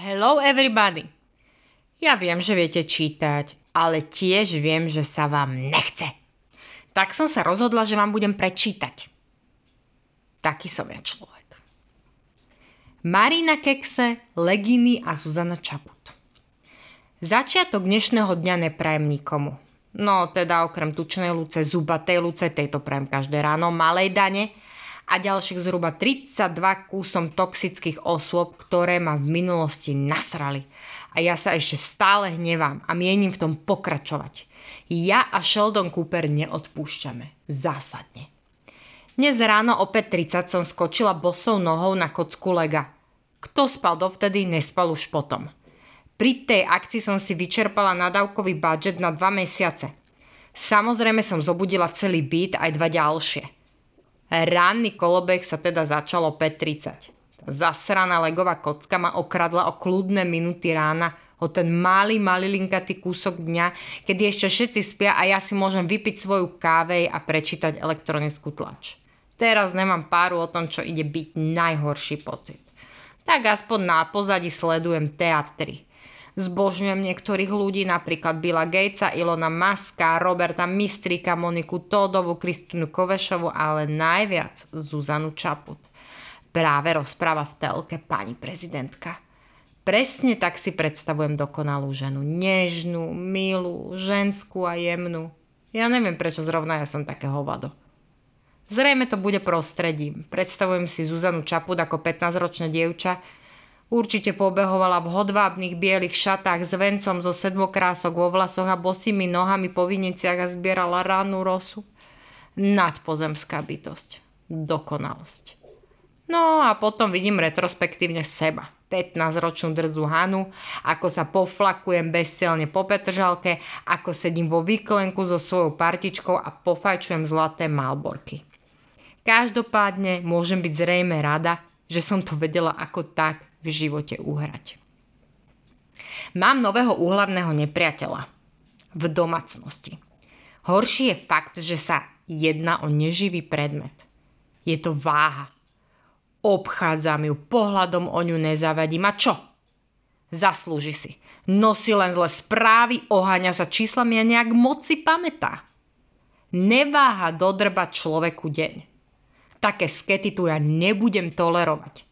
Hello everybody! Ja viem, že viete čítať, ale tiež viem, že sa vám nechce. Tak som sa rozhodla, že vám budem prečítať. Taký som ja človek. Marina Kekse, Leginy a Zuzana Čaput. Začiatok dnešného dňa neprajem nikomu. No teda okrem tučnej Luce, zubatej Luce, tejto prajem každé ráno, malej Dane a ďalších zhruba 32 kúsom toxických osôb, ktoré ma v minulosti nasrali. A ja sa ešte stále hnevám a mienim v tom pokračovať. Ja a Sheldon Cooper neodpúšťame. Zásadne. Dnes ráno o 5:30 som skočila bosou nohou na kocku lega. Kto spal dovtedy, nespal už potom. Pri tej akcii som si vyčerpala nadávkový budget na 2 mesiace. Samozrejme som zobudila celý byt aj 2 ďalšie. Ranný kolobeh sa teda začal o 5:30. Zasraná legová kocka ma okradla o kľudné minúty rána, o ten malý linkatý kúsok dňa, kedy ešte všetci spia a ja si môžem vypiť svoju kávej a prečítať elektronickú tlač. Teraz nemám páru o tom, čo ide byť najhorší pocit. Tak aspoň na pozadí sledujem teatry. Zbožňujem niektorých ľudí, napríklad Billa Gatesa, Ilona Muska, Roberta Mistrika, Moniku Todovú, Kristínu Kovešovu, ale najviac Zuzanu Čaput. Práve rozpráva v telke pani prezidentka. Presne tak si predstavujem dokonalú ženu. Nežnú, milú, ženskú a jemnú. Ja neviem, prečo zrovna ja som také hovado. Zrejme to bude prostredím. Predstavujem si Zuzanu Čaput ako 15-ročné dievča. Určite pobehovala v hodvábnych bielých šatách s vencom zo 7 krások vo vlasoch a bosými nohami po viniciach a zbierala rannú rosu. Nadpozemská bytosť. Dokonalosť. No a potom vidím retrospektívne seba. 15-ročnú drzú Hanu, ako sa poflakujem bezcielne po Petržalke, ako sedím vo výklenku so svojou partičkou a pofajčujem zlaté malborky. Každopádne môžem byť zrejme rada, že som to vedela ako tak v živote uhrať. Mám nového úhlavného nepriateľa v domácnosti. Horší je fakt, že sa jedná o neživý predmet. Je to váha. Obchádzam ju, pohľadom o ňu nezavadím. A čo? Zaslúži si. Nosí len zlé správy, oháňa sa číslami a nejak moc si pamätá. Neváha dodrbať človeku deň. Také skety tu ja nebudem tolerovať.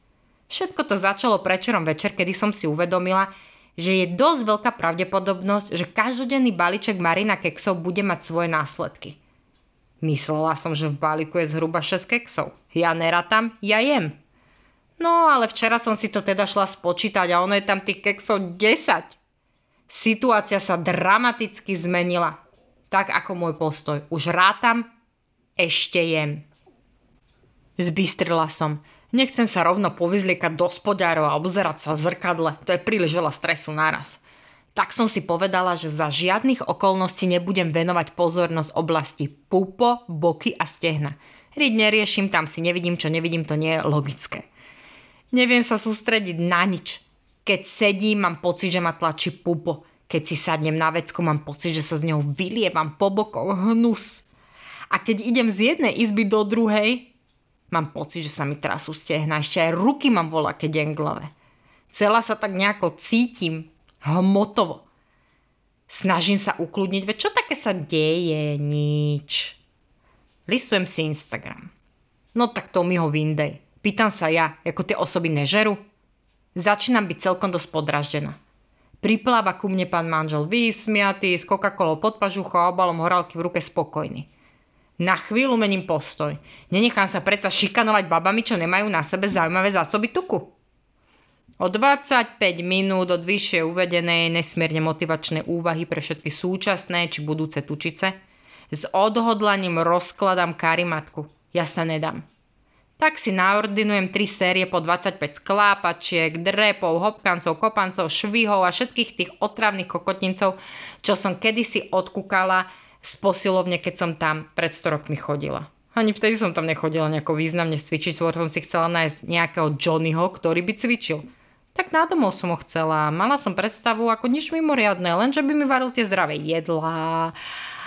Všetko to začalo predvčerom večer, kedy som si uvedomila, že je dosť veľká pravdepodobnosť, že každodenný balíček Marina keksov bude mať svoje následky. Myslela som, že v balíku je zhruba 6 keksov. Ja neratám, ja jem. No, ale včera som si to teda šla spočítať a ono je tam tých keksov 10. Situácia sa dramaticky zmenila. Tak ako môj postoj. Už rátam, ešte jem. Zbystrila som. Nechcem sa rovno povyzliekať do spodárov a obzerať sa v zrkadle. To je príliš veľa stresu naraz. Tak som si povedala, že za žiadnych okolností nebudem venovať pozornosť oblasti pupo, boky a stehna. Riť neriešim, tam si nevidím, čo nevidím, to nie je logické. Neviem sa sústrediť na nič. Keď sedím, mám pocit, že ma tlačí pupo. Keď si sadnem na vecku, mám pocit, že sa z neho vylievam po bokoch. Hnus. A keď idem z jednej izby do druhej, mám pocit, že sa mi trasú stehna, ešte aj ruky mám voľaké denglové. Celá sa tak nejako cítim, hmotovo. Snažím sa ukludniť, veď čo také sa deje? Nič. Listujem si Instagram. No tak to mi ho vyndej. Pýtam sa ja, ako tie osoby nežerú? Začínam byť celkom dosť podraždená. Pripláva ku mne pán manžel vysmiatý, s Coca-Colou pod pažuchou a obalom horálky v ruke spokojný. Na chvíľu mením postoj. Nenechám sa predsa šikanovať babami, čo nemajú na sebe zaujímavé zásoby tuku. O 25 minút od vyššie uvedenej nesmierne motivačnej úvahy pre všetky súčasné či budúce tučice s odhodlaním rozkladám karimatku. Ja sa nedám. Tak si naordinujem 3 série po 25 sklápačiek, drepov, hopkancov, kopancov, švihov a všetkých tých otravných kokotincov, čo som kedysi odkúkala z posilovne, keď som tam pred 100 rokmi chodila. Ani vtedy som tam nechodila nejako významne cvičiť, skôr som si chcela nájsť nejakého Johnnyho, ktorý by cvičil. Tak na domov som ho chcela, mala som predstavu ako nič mimoriadne, lenže by mi varil tie zdravé jedlá.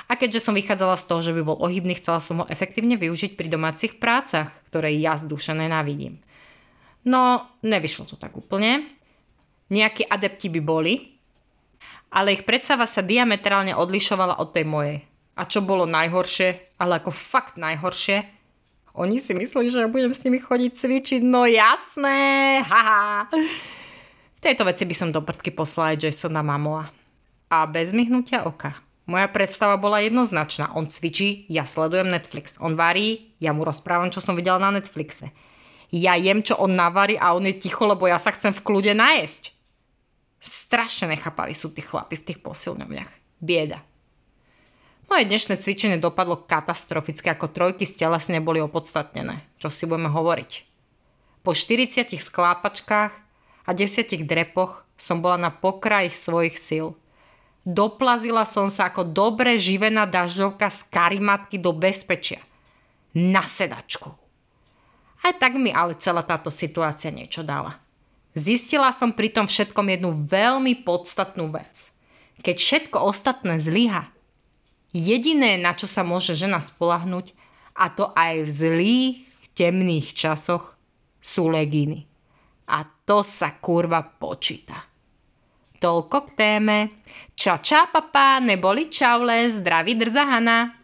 A keďže som vychádzala z toho, že by bol ohybný, chcela som ho efektívne využiť pri domácich prácach, ktoré ja z duše nenávidím. No, nevyšlo to tak úplne. Nejakí adepti by boli, ale ich predstava sa diametrálne odlišovala od tej mojej. A čo bolo najhoršie, ale ako fakt najhoršie, oni si mysleli, že ja budem s nimi chodiť cvičiť, no jasné, haha. V tejto veci by som do prdky poslala aj Jasona Mamoa. A bez myhnutia oka. Moja predstava bola jednoznačná. On cvičí, ja sledujem Netflix. On varí, ja mu rozprávam, čo som videla na Netflixe. Ja jem, čo on navarí a on je ticho, lebo ja sa chcem v kľude najesť. Strašne nechápaví sú tí chlapi v tých posilňovniach. Bieda. Moje dnešné cvičenie dopadlo katastroficky, ako trojky z telesne boli opodstatnené. Čo si budeme hovoriť? Po 40 sklápačkách a 10 drepoch som bola na pokraji svojich síl. Doplazila som sa ako dobre živená dažďovka z karimatky do bezpečia. Na sedačku. Aj tak mi ale celá táto situácia niečo dala. Zistila som pri tom všetkom jednu veľmi podstatnú vec. Keď všetko ostatné zlyha, jediné, na čo sa môže žena spoľahnúť, a to aj v zlých, temných časoch, sú legíny. A to sa kurva počíta. Toľko k téme. Ča, ča, papá, neboli čaule, zdraví drza Hana.